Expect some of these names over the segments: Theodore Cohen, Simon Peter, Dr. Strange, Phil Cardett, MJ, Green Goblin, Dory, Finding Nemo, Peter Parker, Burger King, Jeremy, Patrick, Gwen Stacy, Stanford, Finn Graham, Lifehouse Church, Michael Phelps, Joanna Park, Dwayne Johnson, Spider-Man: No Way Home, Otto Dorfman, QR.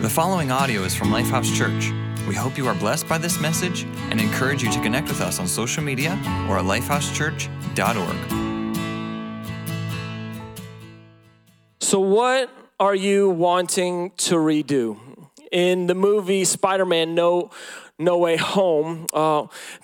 The following audio is from Lifehouse Church. We hope you are blessed by this message and encourage you to connect with us on social media or at lifehousechurch.org. So what are you wanting to redo? In the movie Spider-Man No Way Home,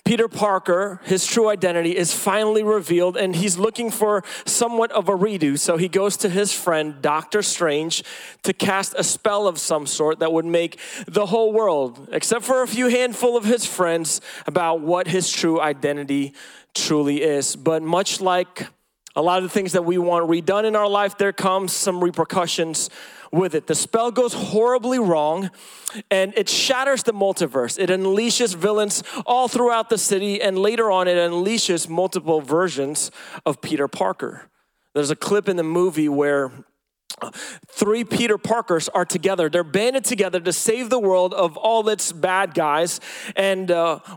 Peter Parker, his true identity is finally revealed, and he's looking for somewhat of a redo. So he goes to his friend, Dr. Strange, to cast a spell of some sort that would make the whole world, except for a few handful of his friends, about what his true identity truly is. But much like a lot of the things that we want redone in our life, there comes some repercussions with it. The spell goes horribly wrong, and it shatters the multiverse. It unleashes villains all throughout the city, and later on it unleashes multiple versions of Peter Parker. There's a clip in the movie where three Peter Parkers are together. They're banded together to save the world of all its bad guys. And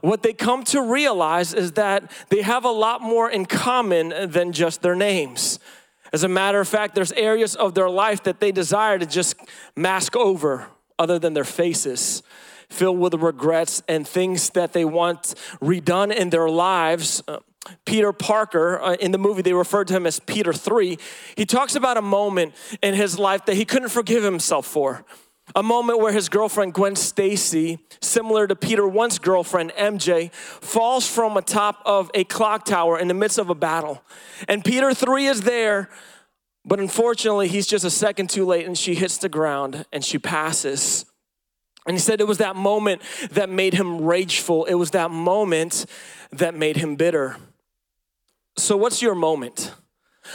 what they come to realize is that they have a lot more in common than just their names. As a matter of fact, there's areas of their life that they desire to just mask over other than their faces, filled with regrets and things that they want redone in their lives. Peter Parker, in the movie they referred to him as Peter 3, he talks about a moment in his life that he couldn't forgive himself for. A moment where his girlfriend, Gwen Stacy, similar to Peter 1's girlfriend, MJ, falls from atop of a clock tower in the midst of a battle. And Peter 3 is there, but unfortunately, he's just a second too late, and she hits the ground and she passes. And he said it was that moment that made him rageful. It was that moment that made him bitter. So what's your moment?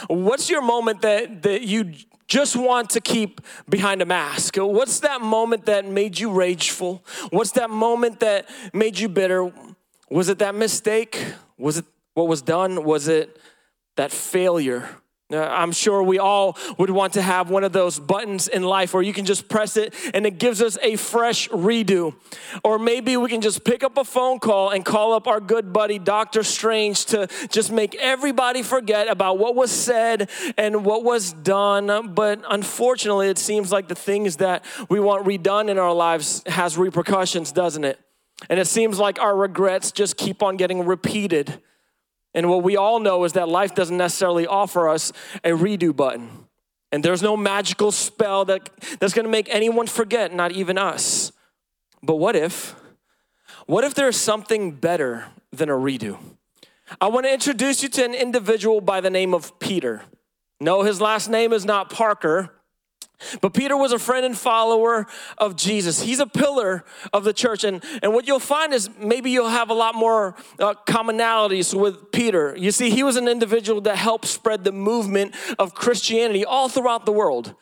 What's your moment that you just want to keep behind a mask? What's that moment that made you rageful? What's that moment that made you bitter? Was it that mistake? Was it what was done? Was it that failure? I'm sure we all would want to have one of those buttons in life where you can just press it and it gives us a fresh redo. Or maybe we can just pick up a phone call and call up our good buddy, Dr. Strange, to just make everybody forget about what was said and what was done. But unfortunately, it seems like the things that we want redone in our lives has repercussions, doesn't it? And it seems like our regrets just keep on getting repeated. And what we all know is that life doesn't necessarily offer us a redo button. And there's no magical spell that's gonna make anyone forget, not even us. But what if there's something better than a redo? I wanna introduce you to an individual by the name of Peter. No, his last name is not Parker, but Peter was a friend and follower of Jesus. He's a pillar of the church. And what you'll find is maybe you'll have a lot more commonalities with Peter. You see, he was an individual that helped spread the movement of Christianity all throughout the world.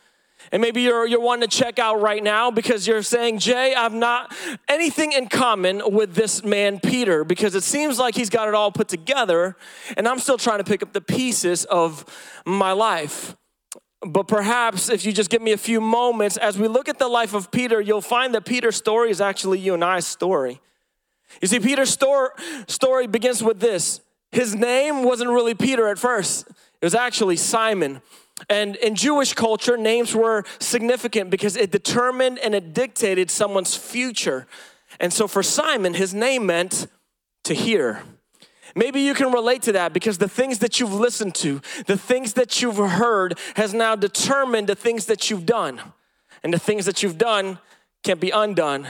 And maybe you're wanting to check out right now because you're saying, Jay, I've not anything in common with this man, Peter, because it seems like he's got it all put together, and I'm still trying to pick up the pieces of my life. But perhaps if you just give me a few moments, as we look at the life of Peter, you'll find that Peter's story is actually you and I's story. You see, Peter's story begins with this. His name wasn't really Peter at first. It was actually Simon. And in Jewish culture, names were significant because it determined and it dictated someone's future. And so for Simon, his name meant to hear. Maybe you can relate to that because the things that you've listened to, the things that you've heard has now determined the things that you've done. And the things that you've done can't be undone.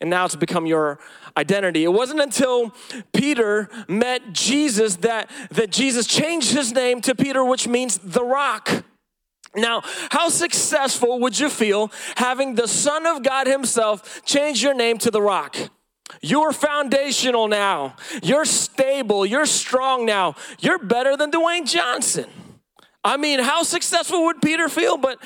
And now it's become your identity. It wasn't until Peter met Jesus that Jesus changed his name to Peter, which means the rock. Now, how successful would you feel having the Son of God himself change your name to the rock? You're foundational now. You're stable. You're strong now. You're better than Dwayne Johnson. I mean, how successful would Peter feel? But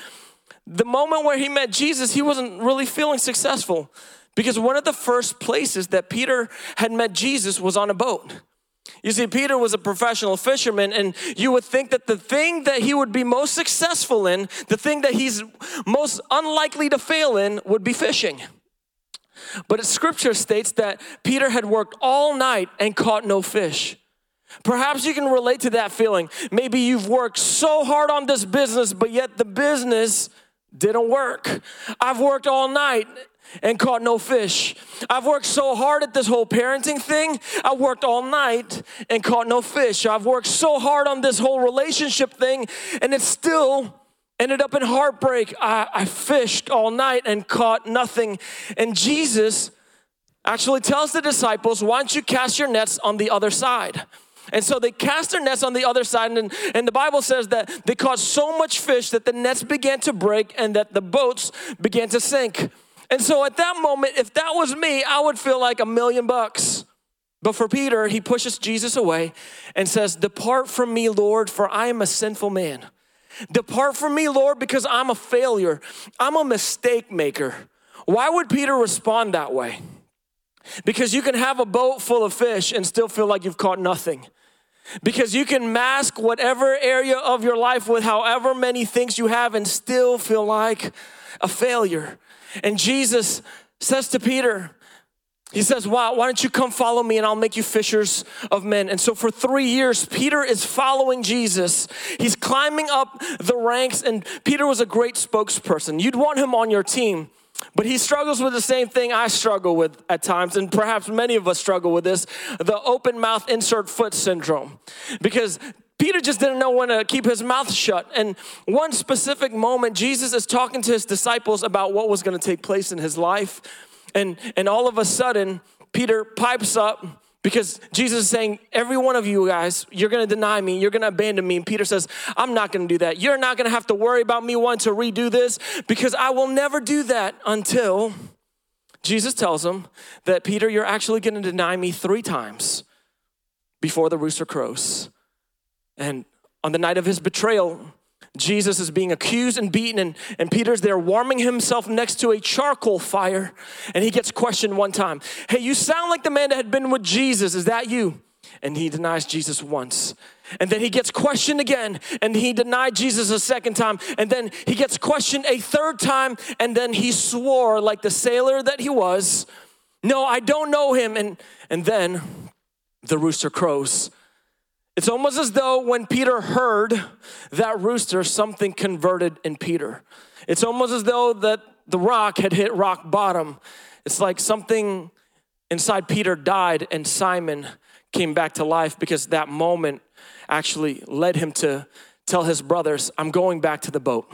the moment where he met Jesus, he wasn't really feeling successful because one of the first places that Peter had met Jesus was on a boat. You see, Peter was a professional fisherman, and you would think that the thing that he would be most successful in, the thing that he's most unlikely to fail in, would be fishing. But scripture states that Peter had worked all night and caught no fish. Perhaps you can relate to that feeling. Maybe you've worked so hard on this business, but yet the business didn't work. I've worked all night and caught no fish. I've worked so hard at this whole parenting thing. I worked all night and caught no fish. I've worked so hard on this whole relationship thing, and it still ended up in heartbreak. I fished all night and caught nothing. And Jesus actually tells the disciples, why don't you cast your nets on the other side? And so they cast their nets on the other side, and the Bible says that they caught so much fish that the nets began to break and that the boats began to sink. And so at that moment, if that was me, I would feel like $1,000,000. But for Peter, he pushes Jesus away and says, "Depart from me, Lord, for I am a sinful man. Depart from me, Lord, because I'm a failure. I'm a mistake maker." Why would Peter respond that way? Because you can have a boat full of fish and still feel like you've caught nothing. Because you can mask whatever area of your life with however many things you have and still feel like a failure. And Jesus says to Peter, he says, why don't you come follow me and I'll make you fishers of men? And so for 3 years, Peter is following Jesus. He's climbing up the ranks, and Peter was a great spokesperson. You'd want him on your team. But he struggles with the same thing I struggle with at times, and perhaps many of us struggle with this, the open mouth, insert foot syndrome. Because Peter just didn't know when to keep his mouth shut. And one specific moment, Jesus is talking to his disciples about what was going to take place in his life. And all of a sudden, Peter pipes up because Jesus is saying, every one of you guys, you're going to deny me. You're going to abandon me. And Peter says, I'm not going to do that. You're not going to have to worry about me wanting to redo this because I will never do that, until Jesus tells him that, Peter, you're actually going to deny me 3 times before the rooster crows. And on the night of his betrayal, Jesus is being accused and beaten, and Peter's there warming himself next to a charcoal fire, and he gets questioned one time. Hey, you sound like the man that had been with Jesus. Is that you? And he denies Jesus once. And then he gets questioned again, and he denied Jesus a second time. And then he gets questioned a third time, and then he swore like the sailor that he was, no, I don't know him. And then the rooster crows. It's almost as though when Peter heard that rooster, something converted in Peter. It's almost as though that the rock had hit rock bottom. It's like something inside Peter died and Simon came back to life, because that moment actually led him to tell his brothers, I'm going back to the boat.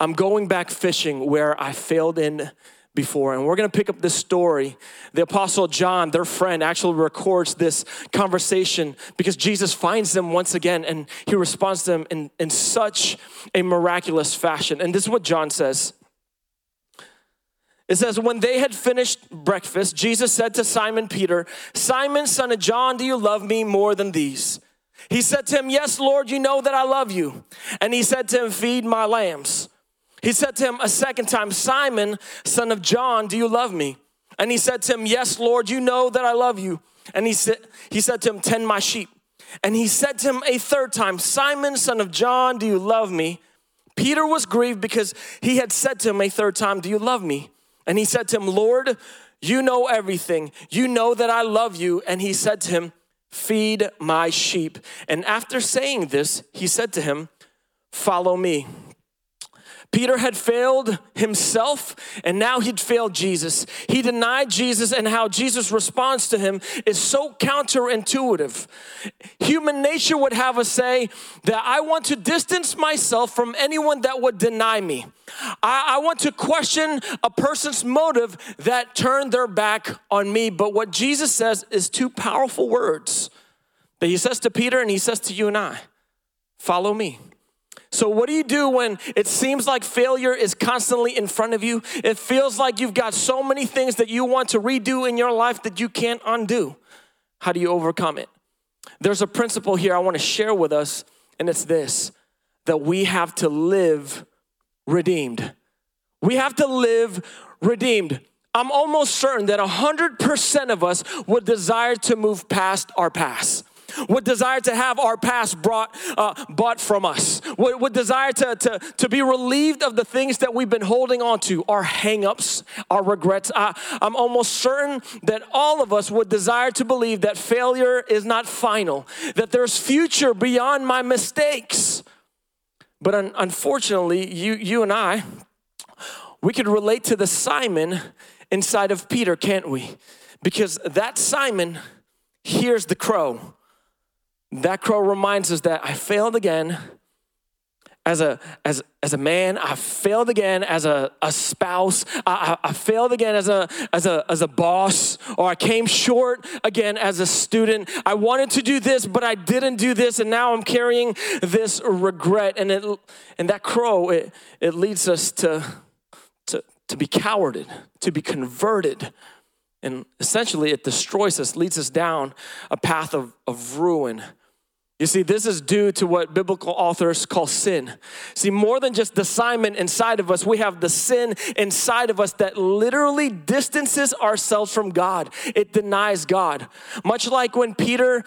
I'm going back fishing where I failed in before. And we're going to pick up this story. The Apostle John, their friend, actually records this conversation because Jesus finds them once again, and he responds to them in such a miraculous fashion. And this is what John says. It says, when they had finished breakfast, Jesus said to Simon Peter, Simon, son of John, do you love me more than these? He said to him, yes, Lord, you know that I love you. And he said to him, feed my lambs. He said to him a second time, Simon, son of John, do you love me? And he said to him, yes, Lord, you know that I love you. And he said to him, tend my sheep. And he said to him a third time, Simon, son of John, do you love me? Peter was grieved because he had said to him a third time, do you love me? And he said to him, Lord, you know everything. You know that I love you. And he said to him, feed my sheep. And after saying this, he said to him, follow me. Peter had failed himself, and now he'd failed Jesus. He denied Jesus, and how Jesus responds to him is so counterintuitive. Human nature would have us say that I want to distance myself from anyone that would deny me. I want to question a person's motive that turned their back on me. But what Jesus says is 2 powerful words that he says to Peter, and he says to you and I, follow me. So what do you do when it seems like failure is constantly in front of you? It feels like you've got so many things that you want to redo in your life that you can't undo. How do you overcome it? There's a principle here I want to share with us, and it's this, that we have to live redeemed. We have to live redeemed. I'm almost certain that 100% of us would desire to move past our past. Would desire to have our past bought from us. Would desire to be relieved of the things that we've been holding on to, our hang-ups, our regrets. I'm almost certain that all of us would desire to believe that failure is not final, that there's future beyond my mistakes. But unfortunately, you and I We could relate to the Simon inside of Peter, can't we? Because that Simon hears the crow. That crow reminds us that I failed again. As a man, I failed again as a spouse. I failed again as a boss, or I came short again as a student. I wanted to do this, but I didn't do this, and now I'm carrying this regret. And that crow, it leads us to be cowarded, to be converted. And essentially it destroys us, leads us down a path of ruin. You see, this is due to what biblical authors call sin. See, more than just the Simon inside of us, we have the sin inside of us that literally distances ourselves from God. It denies God. Much like when Peter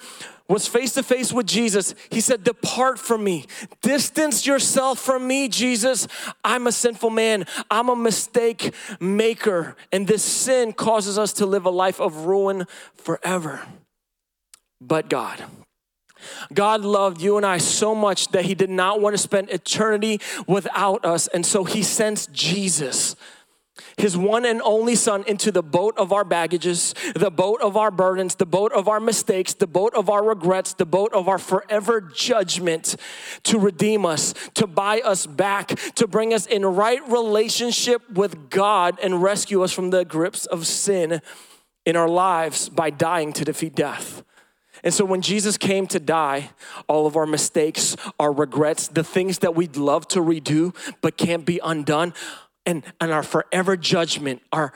was face to face with Jesus, he said, "Depart from me. Distance yourself from me, Jesus. I'm a sinful man. I'm a mistake maker." And this sin causes us to live a life of ruin forever. But God loved you and I so much that he did not want to spend eternity without us. And so he sends Jesus, his one and only son, into the boat of our baggages, the boat of our burdens, the boat of our mistakes, the boat of our regrets, the boat of our forever judgment, to redeem us, to buy us back, to bring us in right relationship with God and rescue us from the grips of sin in our lives by dying to defeat death. And so when Jesus came to die, all of our mistakes, our regrets, the things that we'd love to redo but can't be undone, and our forever judgment, our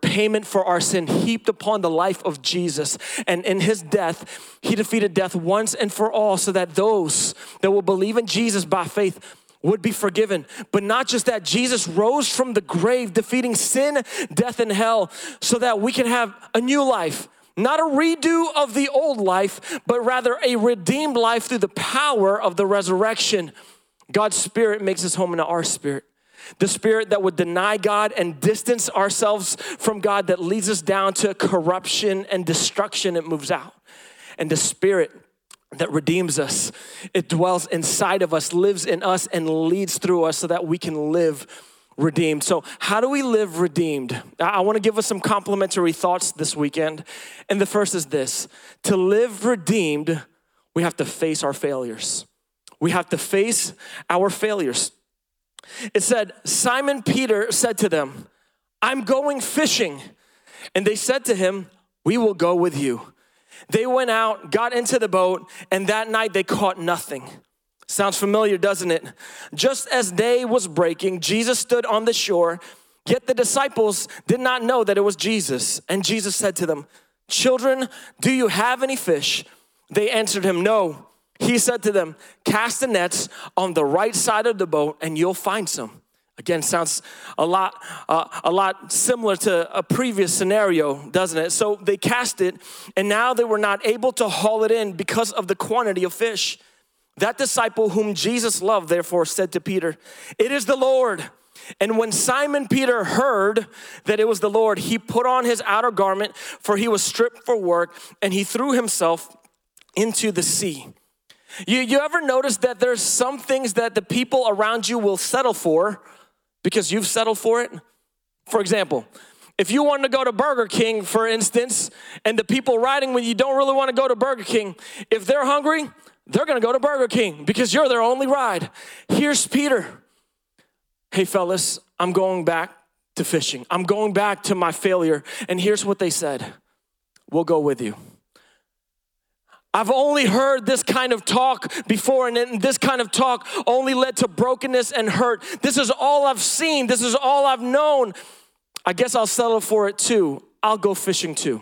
payment for our sin heaped upon the life of Jesus. And in his death, he defeated death once and for all, so that those that will believe in Jesus by faith would be forgiven. But not just that, Jesus rose from the grave, defeating sin, death, and hell, so that we can have a new life. Not a redo of the old life, but rather a redeemed life through the power of the resurrection. God's spirit makes his home into our spirit. The spirit that would deny God and distance ourselves from God, that leads us down to corruption and destruction, it moves out. And the spirit that redeems us, it dwells inside of us, lives in us, and leads through us so that we can live redeemed. So how do we live redeemed? I want to give us some complimentary thoughts this weekend. And the first is this: to live redeemed, we have to face our failures. We have to face our failures. It said, Simon Peter said to them, "I'm going fishing." And they said to him, "We will go with you." They went out, got into the boat, and that night they caught nothing. Sounds familiar, doesn't it? Just as day was breaking, Jesus stood on the shore, yet the disciples did not know that it was Jesus. And Jesus said to them, "Children, do you have any fish?" They answered him, "No." He said to them, "Cast the nets on the right side of the boat and you'll find some." Again, sounds a lot similar to a previous scenario, doesn't it? So they cast it, and now they were not able to haul it in because of the quantity of fish. That disciple whom Jesus loved, therefore, said to Peter, "It is the Lord." And when Simon Peter heard that it was the Lord, he put on his outer garment, for he was stripped for work, and he threw himself into the sea. You ever notice that there's some things that the people around you will settle for because you've settled for it? For example, if you want to go to Burger King, for instance, and the people riding with you don't really want to go to Burger King, if they're hungry, they're going to go to Burger King because you're their only ride. Here's Peter. "Hey, fellas, I'm going back to fishing. I'm going back to my failure." And here's what they said: "We'll go with you." I've only heard this kind of talk before, and this kind of talk only led to brokenness and hurt. This is all I've seen. This is all I've known. I guess I'll settle for it too. I'll go fishing too.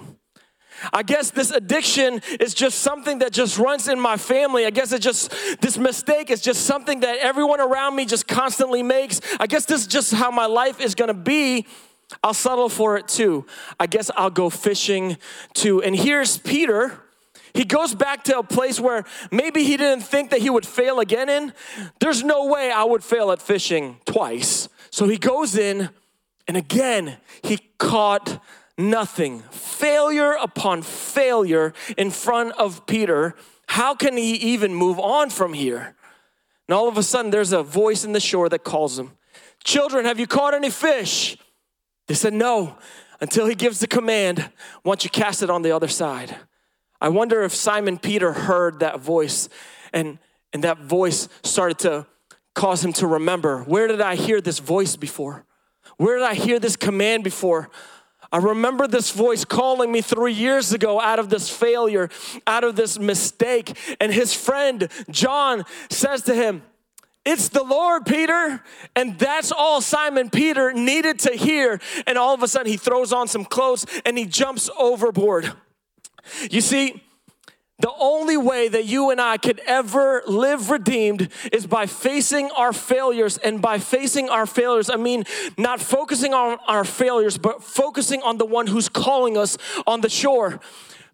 I guess this addiction is just something that just runs in my family. I guess this mistake is just something that everyone around me just constantly makes. I guess this is just how my life is going to be. I'll settle for it too. I guess I'll go fishing too. And here's Peter. He goes back to a place where maybe he didn't think that he would fail again in. There's no way I would fail at fishing twice. So he goes in, and again, he caught nothing. Failure upon failure in front of Peter. How can he even move on from here? And all of a sudden, there's a voice in the shore that calls him, children, have you caught any fish? They said, no, until he gives the command, once you cast it on the other side. I wonder if Simon Peter heard that voice and that voice started to cause him to remember, where did I hear this voice before? Where did I hear this command before? I remember this voice calling me 3 years ago out of this failure, out of this mistake. And his friend, John, says to him, it's the Lord, Peter. And that's all Simon Peter needed to hear. And all of a sudden, he throws on some clothes and he jumps overboard. You see, the only way that you and I could ever live redeemed is by facing our failures. And by facing our failures, I mean not focusing on our failures, but focusing on the one who's calling us on the shore.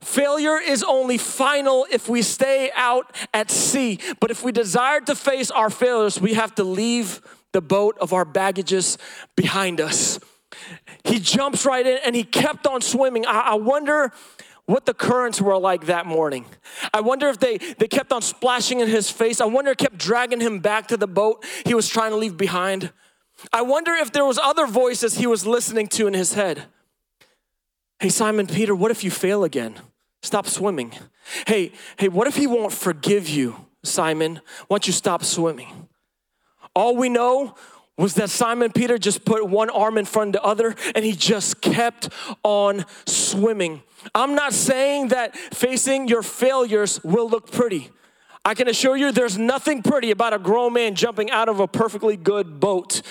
Failure is only final if we stay out at sea. But if we desire to face our failures, we have to leave the boat of our baggages behind us. He jumps right in and he kept on swimming. I wonder what the currents were like that morning. I wonder if they kept on splashing in his face. I wonder if it kept dragging him back to the boat he was trying to leave behind. I wonder if there was other voices he was listening to in his head. Hey, Simon Peter, what if you fail again? Stop swimming. Hey, what if he won't forgive you, Simon, once you stop swimming? All we know was that Simon Peter just put one arm in front of the other and he just kept on swimming. I'm not saying that facing your failures will look pretty. I can assure you there's nothing pretty about a grown man jumping out of a perfectly good boat.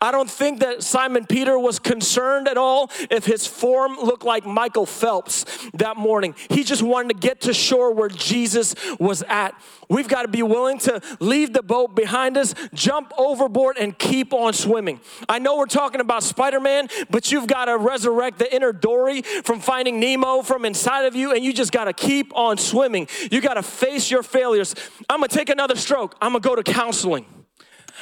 I don't think that Simon Peter was concerned at all if his form looked like Michael Phelps that morning. He just wanted to get to shore where Jesus was at. We've got to be willing to leave the boat behind us, jump overboard, and keep on swimming. I know we're talking about Spider-Man, but you've got to resurrect the inner Dory from Finding Nemo from inside of you, and you just got to keep on swimming. You got to face your failures. I'm going to take another stroke. I'm going to go to counseling.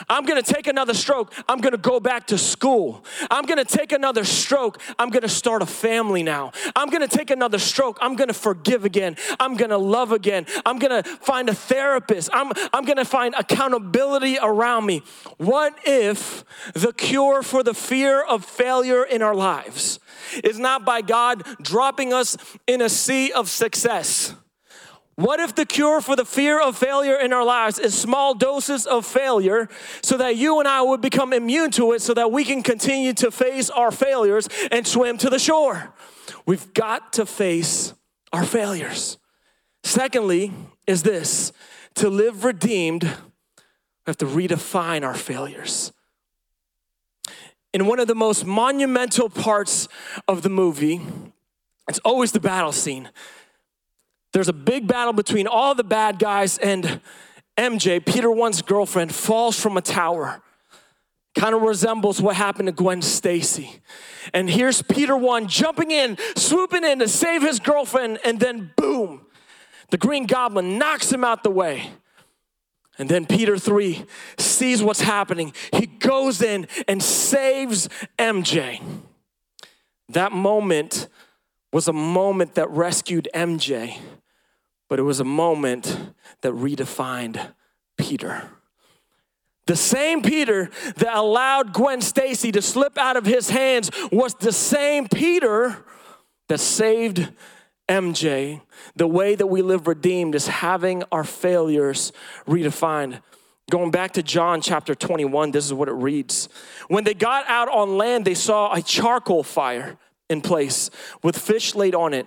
I'm going to take another stroke. I'm going to go back to school. I'm going to take another stroke. I'm going to start a family now. I'm going to take another stroke. I'm going to forgive again. I'm going to love again. I'm going to find a therapist. I'm going to find accountability around me. What if the cure for the fear of failure in our lives is not by God dropping us in a sea of success? What if the cure for the fear of failure in our lives is small doses of failure so that you and I would become immune to it so that we can continue to face our failures and swim to the shore? We've got to face our failures. Secondly is this, to live redeemed, we have to redefine our failures. In one of the most monumental parts of the movie, it's always the battle scene. There's a big battle between all the bad guys, and MJ, Peter 1's girlfriend, falls from a tower. Kind of resembles what happened to Gwen Stacy. And here's Peter 1 jumping in, swooping in to save his girlfriend, and then boom, the Green Goblin knocks him out the way. And then Peter 3 sees what's happening. He goes in and saves MJ. That moment was a moment that rescued MJ. But it was a moment that redefined Peter. The same Peter that allowed Gwen Stacy to slip out of his hands was the same Peter that saved MJ. The way that we live redeemed is having our failures redefined. Going back to John chapter 21, this is what it reads. When they got out on land, they saw a charcoal fire in place with fish laid on it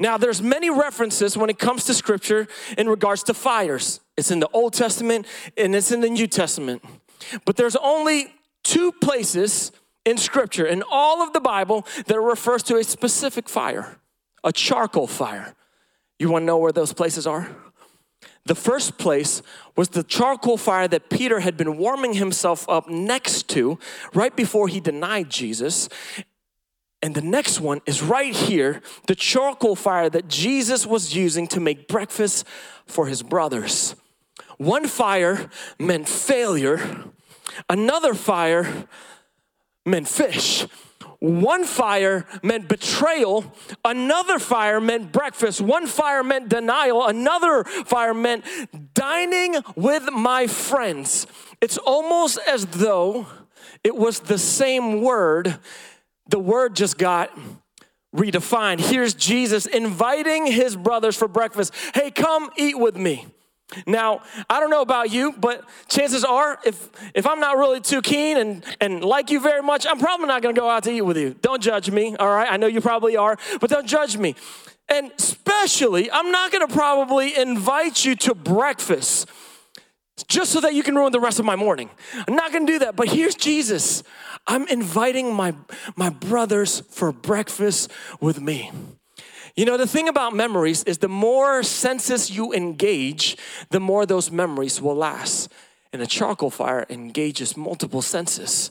Now, there's many references when it comes to Scripture in regards to fires. It's in the Old Testament and it's in the New Testament. But there's only two places in Scripture, in all of the Bible, that refers to a specific fire, a charcoal fire. You want to know where those places are? The first place was the charcoal fire that Peter had been warming himself up next to right before he denied Jesus. And the next one is right here, the charcoal fire that Jesus was using to make breakfast for his brothers. One fire meant failure. Another fire meant fish. One fire meant betrayal. Another fire meant breakfast. One fire meant denial. Another fire meant dining with my friends. It's almost as though it was the same word. The word just got redefined. Here's Jesus inviting his brothers for breakfast. Hey, come eat with me. Now, I don't know about you, but chances are, if I'm not really too keen and like you very much, I'm probably not going to go out to eat with you. Don't judge me, all right? I know you probably are, but don't judge me. And especially, I'm not going to probably invite you to breakfast just so that you can ruin the rest of my morning. I'm not going to do that, but here's Jesus. I'm inviting my brothers for breakfast with me. You know, the thing about memories is the more senses you engage, the more those memories will last. And a charcoal fire engages multiple senses.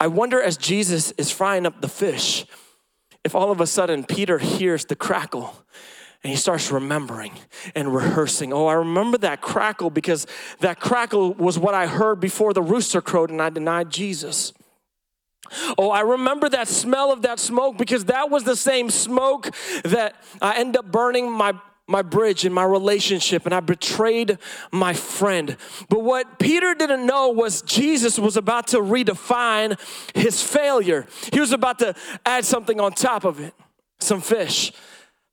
I wonder, as Jesus is frying up the fish, if all of a sudden Peter hears the crackle and he starts remembering and rehearsing. Oh, I remember that crackle because that crackle was what I heard before the rooster crowed and I denied Jesus. Oh, I remember that smell of that smoke because that was the same smoke that I ended up burning my bridge and my relationship, and I betrayed my friend. But what Peter didn't know was Jesus was about to redefine his failure. He was about to add something on top of it, some fish.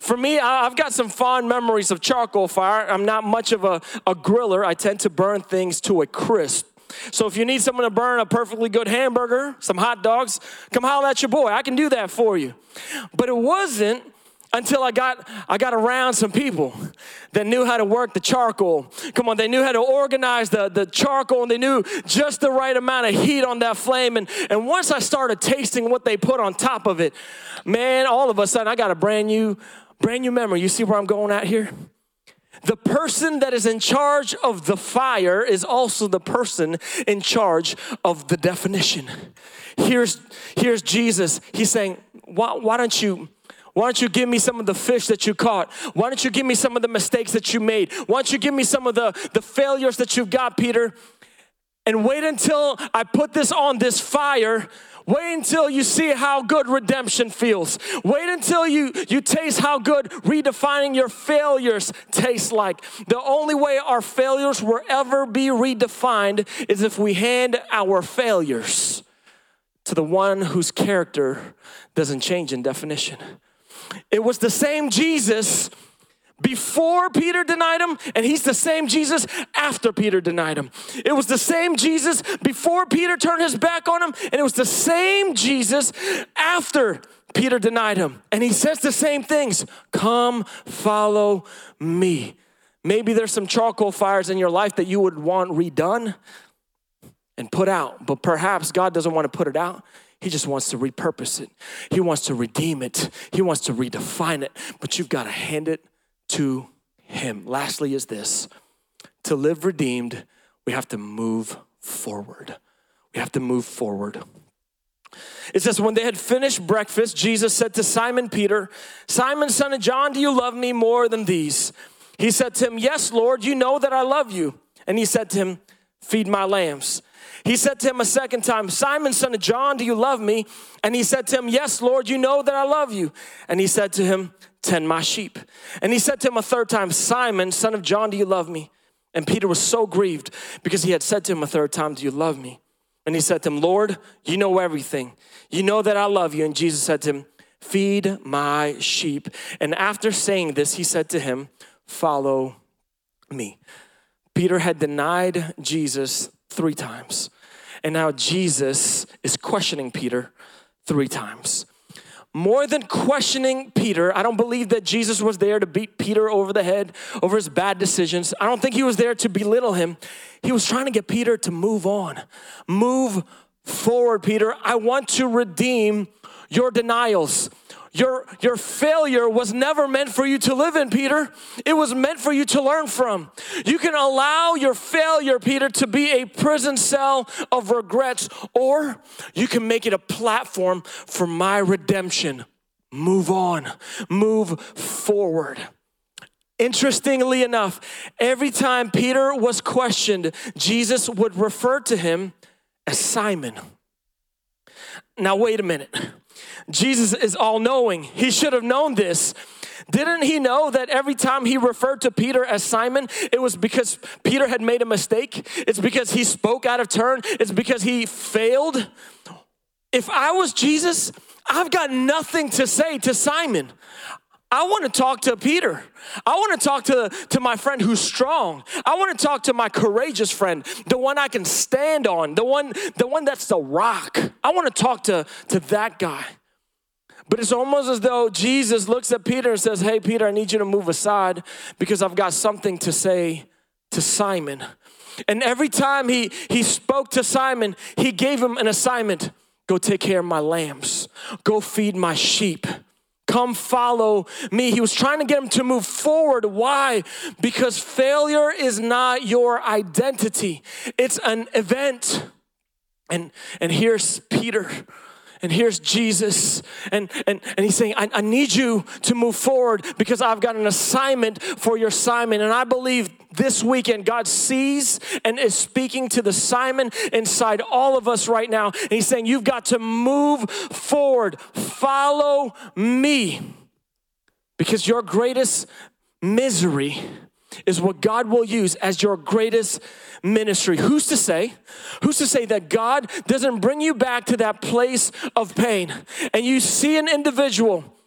For me, I've got some fond memories of charcoal fire. I'm not much of a griller. I tend to burn things to a crisp. So if you need someone to burn a perfectly good hamburger, some hot dogs, come holler at your boy. I can do that for you. But it wasn't until I got around some people that knew how to work the charcoal. Come on, they knew how to organize the charcoal, and they knew just the right amount of heat on that flame. And once I started tasting what they put on top of it, man, all of a sudden I got a brand new memory. You see where I'm going at here? The person that is in charge of the fire is also the person in charge of the definition. Here's Jesus. He's saying, why don't you give me some of the fish that you caught? Why don't you give me some of the mistakes that you made? Why don't you give me some of the failures that you've got, Peter? And wait until I put this on this fire. Wait until you see how good redemption feels. Wait until you taste how good redefining your failures tastes like. The only way our failures will ever be redefined is if we hand our failures to the one whose character doesn't change in definition. It was the same Jesus before Peter denied him, and he's the same Jesus after Peter denied him. It was the same Jesus before Peter turned his back on him, and it was the same Jesus after Peter denied him. And he says the same things. Come, follow me. Maybe there's some charcoal fires in your life that you would want redone and put out, but perhaps God doesn't want to put it out. He just wants to repurpose it. He wants to redeem it. He wants to redefine it, but you've got to hand it to him. Lastly is this: to live redeemed, we have to move forward. We have to move forward. It says, when they had finished breakfast, Jesus said to Simon Peter, "Simon, son of John, do you love me more than these?" He said to him, "Yes, Lord, you know that I love you." And he said to him, "Feed my lambs." He said to him a second time, "Simon, son of John, do you love me?" And he said to him, "Yes, Lord, you know that I love you." And he said to him, "Tend my sheep." And he said to him a third time, "Simon, son of John, do you love me?" And Peter was so grieved because he had said to him a third time, "Do you love me?" And he said to him, "Lord, you know everything. You know that I love you." And Jesus said to him, "Feed my sheep." And after saying this, he said to him, "Follow me." Peter had denied Jesus 3 times. And now Jesus is questioning Peter 3 times. More than questioning Peter, I don't believe that Jesus was there to beat Peter over the head over his bad decisions. I don't think he was there to belittle him. He was trying to get Peter to move on. Move forward, Peter. I want to redeem your denials. Your failure was never meant for you to live in, Peter. It was meant for you to learn from. You can allow your failure, Peter, to be a prison cell of regrets, or you can make it a platform for my redemption. Move on. Move forward. Interestingly enough, every time Peter was questioned, Jesus would refer to him as Simon. Now, wait a minute. Jesus is all-knowing. He should have known this. Didn't he know that every time he referred to Peter as Simon, it was because Peter had made a mistake? It's because he spoke out of turn. It's because he failed. If I was Jesus, I've got nothing to say to Simon. I want to talk to Peter. I want to talk to my friend who's strong. I want to talk to my courageous friend, the one I can stand on, the one that's the rock. I want to talk to that guy. But it's almost as though Jesus looks at Peter and says, hey, Peter, I need you to move aside because I've got something to say to Simon. And every time he spoke to Simon, he gave him an assignment. Go take care of my lambs. Go feed my sheep. Come follow me. He was trying to get him to move forward. Why? Because failure is not your identity. It's an event. And here's Peter. And here's Jesus. And he's saying, I need you to move forward because I've got an assignment for your Simon. And I believe this weekend God sees and is speaking to the Simon inside all of us right now. And he's saying, you've got to move forward. Follow me. Because your greatest misery is what God will use as your greatest ministry. Who's to say? Who's to say that God doesn't bring you back to that place of pain? And you see an individual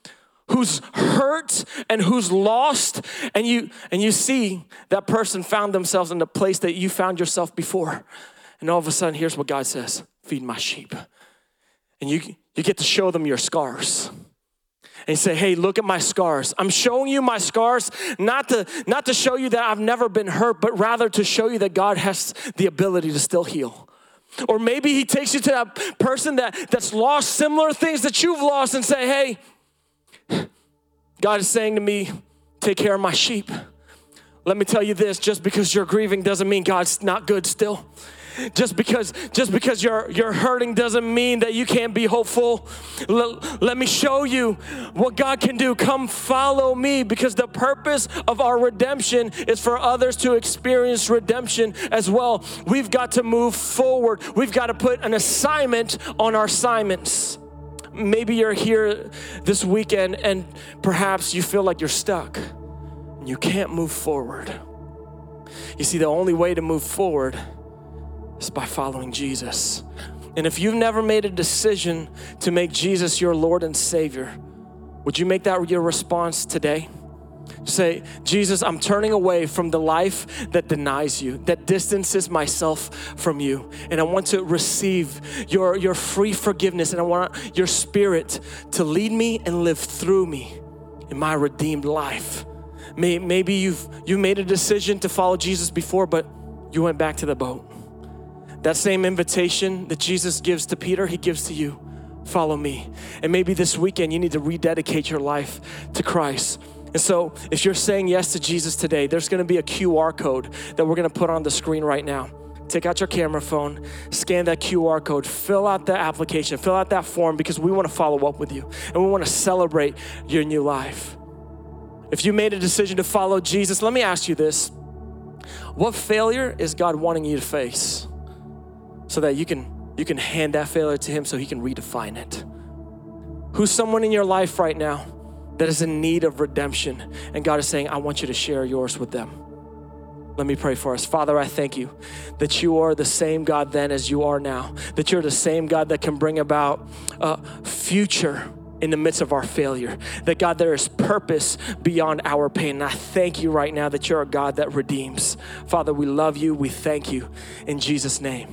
who's hurt and who's lost, and you see that person found themselves in the place that you found yourself before. And all of a sudden, here's what God says, feed my sheep. And you get to show them your scars. And say, hey, look at my scars. I'm showing you my scars not to show you that I've never been hurt, but rather to show you that God has the ability to still heal. Or maybe he takes you to that person that's lost similar things that you've lost and say, hey, God is saying to me, take care of my sheep. Let me tell you this, just because you're grieving doesn't mean God's not good still. Just because you're hurting doesn't mean that you can't be hopeful. Let me show you what God can do. Come follow me, because the purpose of our redemption is for others to experience redemption as well. We've got to move forward. We've got to put an assignment on our assignments. Maybe you're here this weekend and perhaps you feel like you're stuck. You can't move forward. You see, the only way to move forward is by following Jesus. And if you've never made a decision to make Jesus your Lord and Savior, would you make that your response today? Say, Jesus, I'm turning away from the life that denies you, that distances myself from you. And I want to receive your free forgiveness, and I want your Spirit to lead me and live through me in my redeemed life. Maybe you made a decision to follow Jesus before, but you went back to the boat. That same invitation that Jesus gives to Peter, he gives to you. Follow me. And maybe this weekend you need to rededicate your life to Christ. And so if you're saying yes to Jesus today, there's going to be a QR code that we're going to put on the screen right now. Take out your camera phone, scan that QR code, fill out that application, fill out that form, because we want to follow up with you and we want to celebrate your new life. If you made a decision to follow Jesus, let me ask you this. What failure is God wanting you to face so that you can hand that failure to him so he can redefine it? Who's someone in your life right now that is in need of redemption, and God is saying, I want you to share yours with them? Let me pray for us. Father, I thank you that you are the same God then as you are now, that you're the same God that can bring about a future in the midst of our failure, that God, there is purpose beyond our pain. And I thank you right now that you're a God that redeems. Father, we love you. We thank you. In Jesus' name,